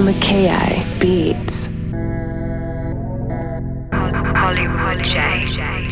Makaihbeats. Hollywood J.